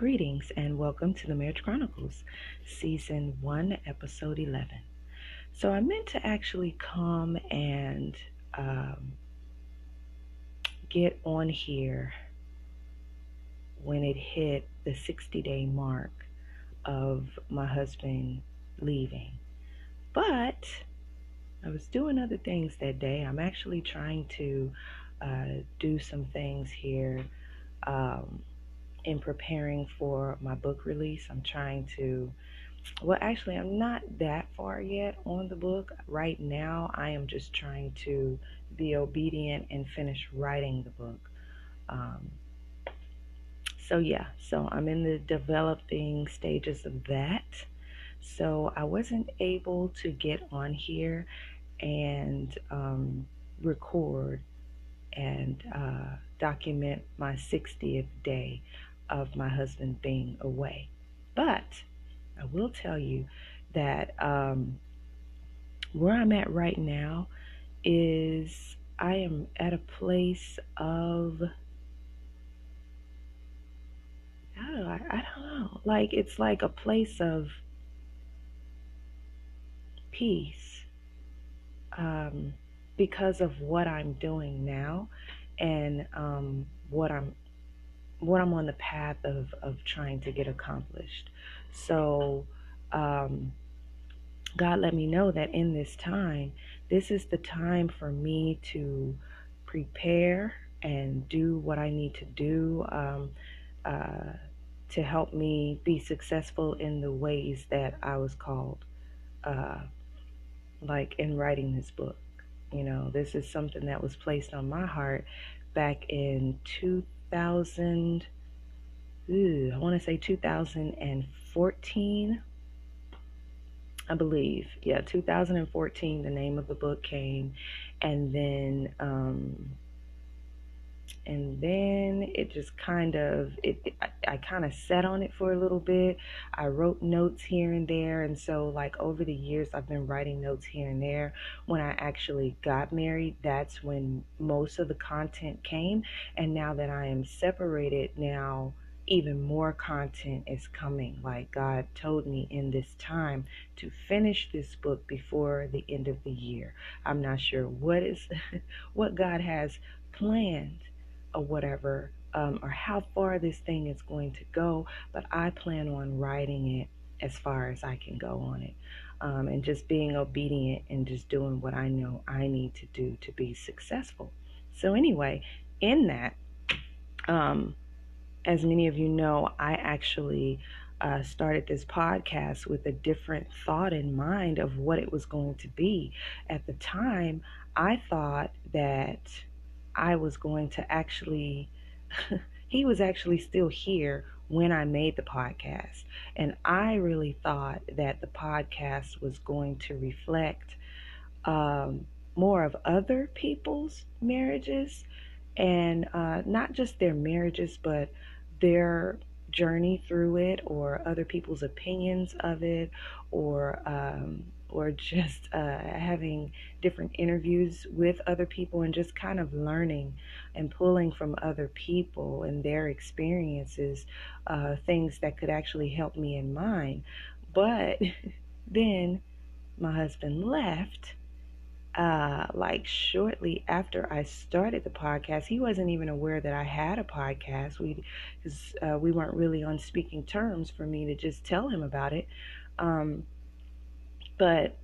Greetings and welcome to the Marriage Chronicles, Season 1, Episode 11. So I meant to actually come and get on here when it hit the 60-day mark of my husband leaving. But I was doing other things that day. I'm actually trying to do some things here in preparing for my book release. I'm trying to, well, actually, I'm not that far yet on the book. Right now, I am just trying to be obedient and finish writing the book. So I'm in the developing stages of that. So I wasn't able to get on here and record and document my 60th day of my husband being away. But I will tell you that where I'm at right now is I am at a place of, I don't know. Like, it's like a place of peace because of what I'm doing now and what I'm on the path of trying to get accomplished. So God let me know that in this time, this is the time for me to prepare and do what I need to do to help me be successful in the ways that I was called, like in writing this book. You know, this is something that was placed on my heart back in 2014, I believe. Yeah, 2014, the name of the book came, and then it just kind of, I kind of sat on it for a little bit. I wrote notes here and there. And so, like, over the years, I've been writing notes here and there. When I actually got married, that's when most of the content came. And now that I am separated, now even more content is coming. Like, God told me in this time to finish this book before the end of the year. I'm not sure what God has planned, or whatever, or how far this thing is going to go, but I plan on writing it as far as I can go on it, and just being obedient and just doing what I know I need to do to be successful. So anyway, in that, as many of you know, I actually started this podcast with a different thought in mind of what it was going to be. At the time, I thought that I was going to actually, he was actually still here when I made the podcast. And I really thought that the podcast was going to reflect more of other people's marriages and not just their marriages, but their journey through it, or other people's opinions of it, or just having different interviews with other people and just kind of learning and pulling from other people and their experiences, things that could actually help me in mine. But then my husband left, like shortly after I started the podcast. He wasn't even aware that I had a podcast. We weren't really on speaking terms for me to just tell him about it. But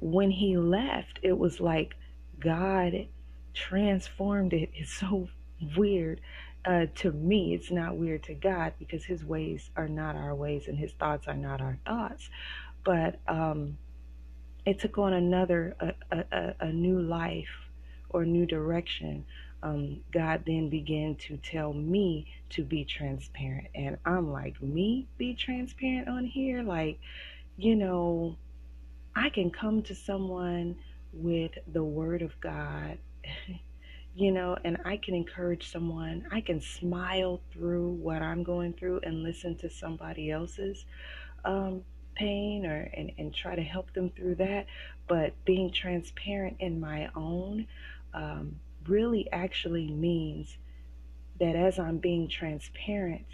when he left, it was like God transformed it. It's so weird to me. It's not weird to God, because his ways are not our ways and his thoughts are not our thoughts. But it took on another, a new life or new direction. God then began to tell me to be transparent. And I'm like, me be transparent on here? Like, you know, I can come to someone with the word of God, you know, and I can encourage someone. I can smile through what I'm going through and listen to somebody else's pain and try to help them through that. But being transparent in my own really actually means that as I'm being transparent,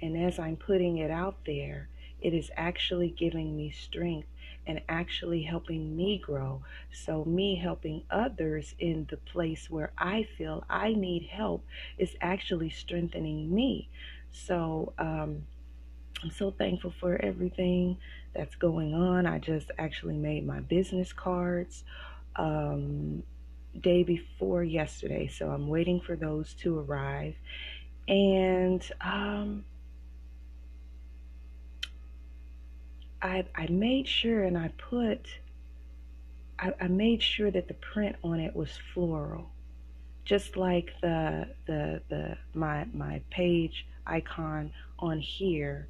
And as I'm putting it out there, it is actually giving me strength and actually helping me grow. So me helping others in the place where I feel I need help is actually strengthening me. So I'm so thankful for everything that's going on. I just actually made my business cards day before yesterday. So I'm waiting for those to arrive. And I made sure, and I made sure that the print on it was floral, just like my page icon on here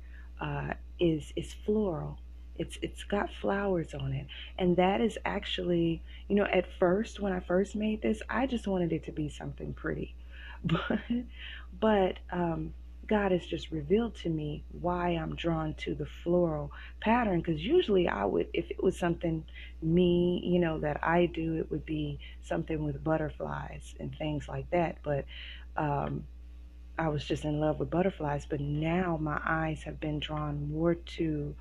is floral. It's got flowers on it, and that is actually, you know, at first when I first made this, I just wanted it to be something pretty, but God has just revealed to me why I'm drawn to the floral pattern. Because usually I would, if it was something me, you know, that I do, it would be something with butterflies and things like that. But I was just in love with butterflies. But now my eyes have been drawn more to,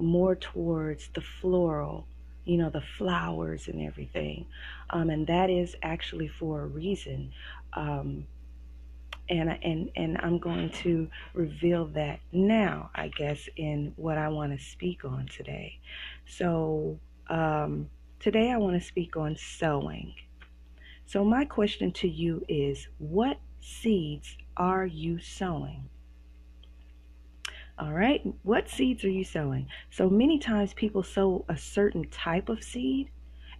more towards the floral, you know, the flowers and everything. And that is actually for a reason. And I'm going to reveal that now, I guess, in what I want to speak on today. So today I want to speak on sowing. So my question to you is, what seeds are you sowing? All right, what seeds are you sowing? So many times people sow a certain type of seed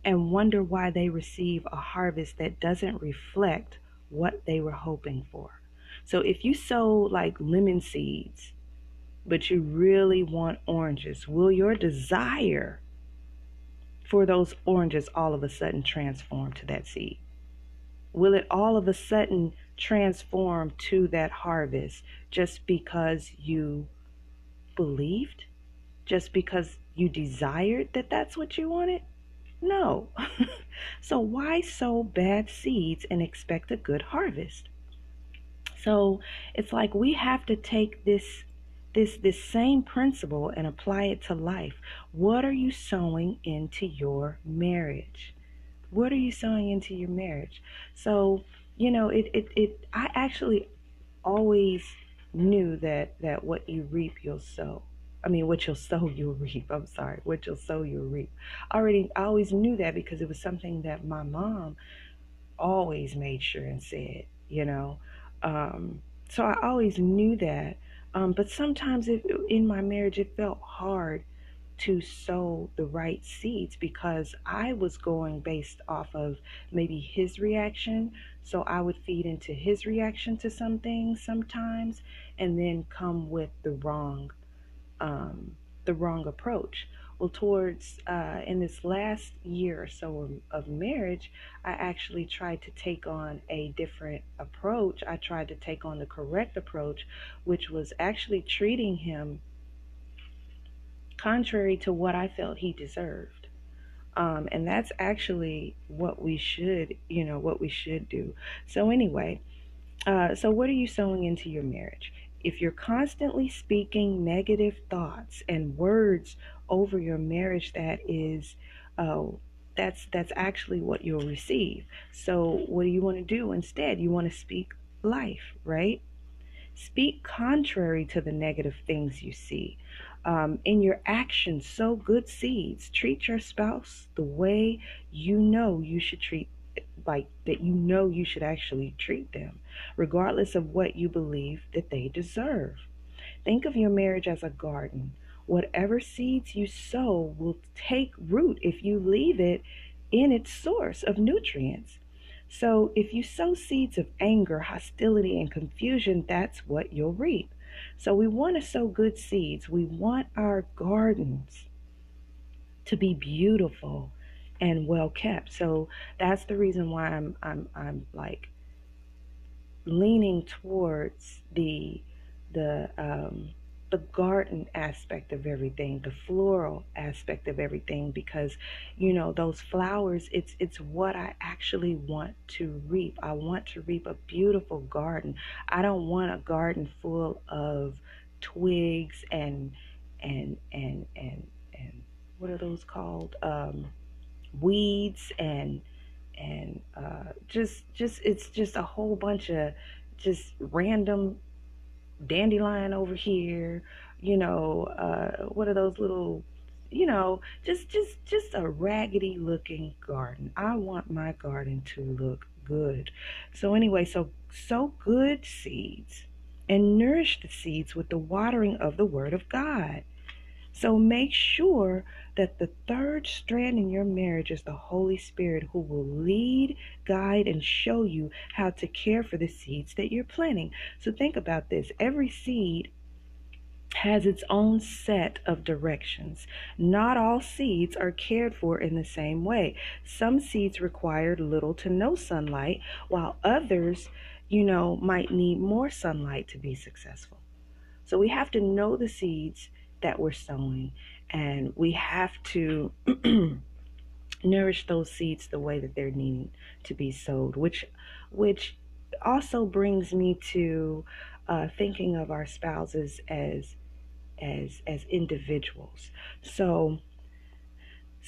and wonder why they receive a harvest that doesn't reflect what they were hoping for. So if you sow like lemon seeds, but you really want oranges, will your desire for those oranges all of a sudden transform to that seed? Will it all of a sudden transform to that harvest just because you believed? Just because you desired that that's what you wanted? No. So why sow bad seeds and expect a good harvest? So it's like we have to take this same principle and apply it to life. What are you sowing into your marriage? What are you sowing into your marriage? So, you know, I actually always knew that what you reap, you'll sow. I mean, what you'll sow, you'll reap. I'm sorry. What you'll sow, you'll reap. I always knew that because it was something that my mom always made sure and said, you know. So I always knew that. But sometimes in my marriage, it felt hard to sow the right seeds because I was going based off of maybe his reaction. So I would feed into his reaction to some things sometimes and then come with the wrong approach. Well, towards in this last year or so of marriage, I actually tried to take on a different approach. I tried to take on the correct approach, which was actually treating him contrary to what I felt he deserved. And that's actually what we should, you know, what we should do. So anyway, so what are you sowing into your marriage? If you're constantly speaking negative thoughts and words over your marriage, that is, that's actually what you'll receive. So what do you want to do instead? You want to speak life, right? Speak contrary to the negative things you see. In your actions, sow good seeds. Treat your spouse the way you know you should treat them. Like that, you know, you should actually treat them regardless of what you believe that they deserve. Think of your marriage as a garden. Whatever seeds you sow will take root if you leave it in its source of nutrients. So if you sow seeds of anger, hostility, and confusion, that's what you'll reap. So we want to sow good seeds. We want our gardens to be beautiful and well kept. So that's the reason why I'm like leaning towards the the garden aspect of everything, the floral aspect of everything, because, you know, those flowers, it's what I actually want to reap. I want to reap a beautiful garden. I don't want a garden full of twigs and what are those called? Weeds and just it's just a whole bunch of just random dandelion over here, you know, what are those little, you know, just a raggedy looking garden. I want my garden to look good. So anyway, sow good seeds and nourish the seeds with the watering of the Word of God. So make sure that the third strand in your marriage is the Holy Spirit, who will lead, guide, and show you how to care for the seeds that you're planting. So think about this. Every seed has its own set of directions. Not all seeds are cared for in the same way. Some seeds require little to no sunlight, while others, you know, might need more sunlight to be successful. So we have to know the seeds that we're sowing, and we have to nourish those seeds the way that they're needing to be sowed, which also brings me to thinking of our spouses as individuals. So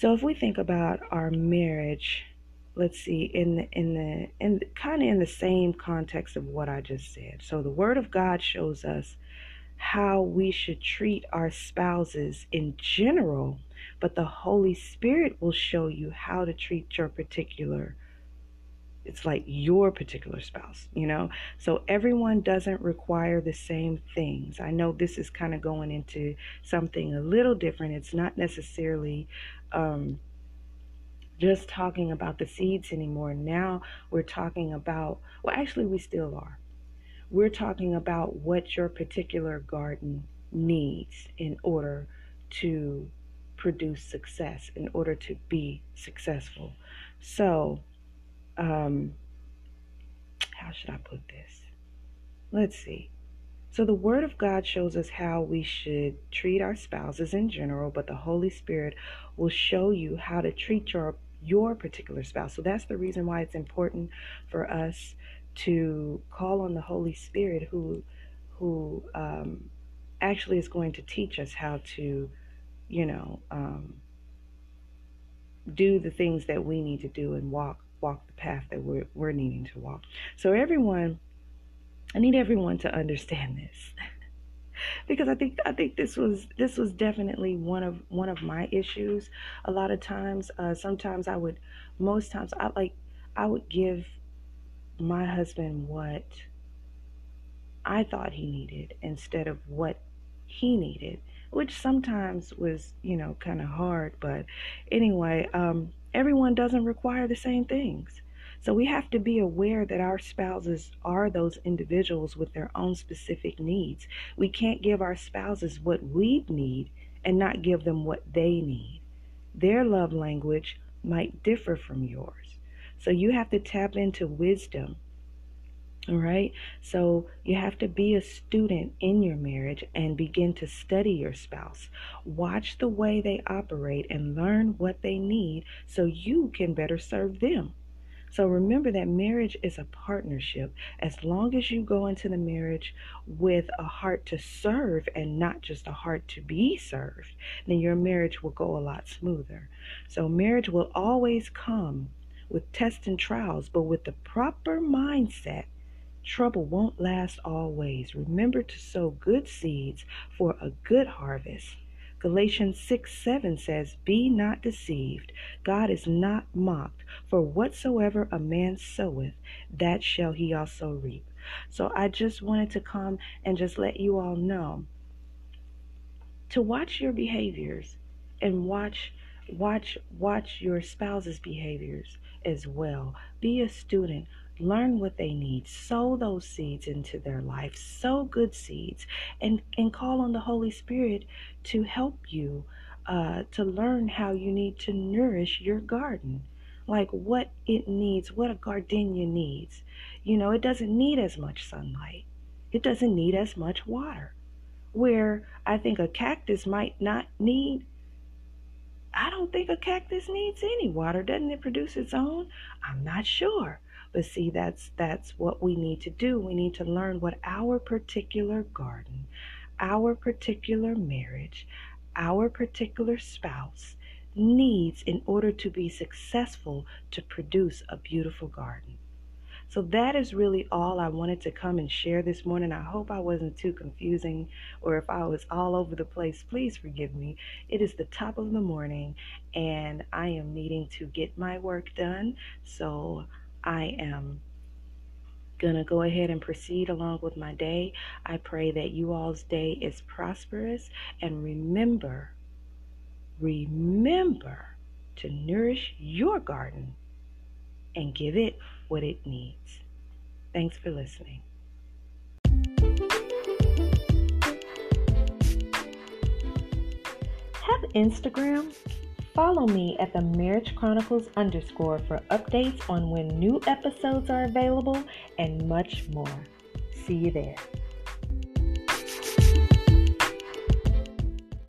if we think about our marriage, let's see, in the same context of what I just said. So the Word of God shows us how we should treat our spouses in general, but the Holy Spirit will show you how to treat your particular spouse, you know. So everyone doesn't require the same things. I know this is kind of going into something a little different. It's not necessarily just talking about the seeds anymore. Now we're talking about, well, actually we still are. We're talking about what your particular garden needs in order to produce success, in order to be successful. So, how should I put this? Let's see. So the Word of God shows us how we should treat our spouses in general, but the Holy Spirit will show you how to treat your particular spouse. So that's the reason why it's important for us to call on the Holy Spirit, who actually is going to teach us how to, you know, do the things that we need to do and walk the path that we're needing to walk. So everyone, I need everyone to understand this, because I think this was definitely one of my issues. A lot of times, I would give my husband what I thought he needed instead of what he needed, which sometimes was, you know, kind of hard. But anyway, everyone doesn't require the same things. So we have to be aware that our spouses are those individuals with their own specific needs. We can't give our spouses what we need and not give them what they need. Their love language might differ from yours. So you have to tap into wisdom, all right? So you have to be a student in your marriage and begin to study your spouse. Watch the way they operate and learn what they need so you can better serve them. So remember that marriage is a partnership. As long as you go into the marriage with a heart to serve and not just a heart to be served, then your marriage will go a lot smoother. So marriage will always come with tests and trials, but with the proper mindset, trouble won't last always. Remember to sow good seeds for a good harvest. Galatians 6:7 says, "Be not deceived. God is not mocked, for whatsoever a man soweth, that shall he also reap." So I just wanted to come and just let you all know to watch your behaviors and watch your spouse's behaviors as well. Be a student. Learn what they need. Sow those seeds into their life. Sow good seeds, and call on the Holy Spirit to help you to learn how you need to nourish your garden, like what it needs, what a gardenia needs. You know, it doesn't need as much sunlight. It doesn't need as much water. where I think a cactus might not need. I don't think a cactus needs any water. Doesn't it produce its own? I'm not sure. But see, that's what we need to do. We need to learn what our particular garden, our particular marriage, our particular spouse needs in order to be successful to produce a beautiful garden. So that is really all I wanted to come and share this morning. I hope I wasn't too confusing, or if I was all over the place, please forgive me. It is the top of the morning and I am needing to get my work done. So I am going to go ahead and proceed along with my day. I pray that you all's day is prosperous, and remember to nourish your garden and give it what it needs. Thanks for listening. Have Instagram? Follow me at the Marriage Chronicles _ for updates on when new episodes are available and much more. See you there.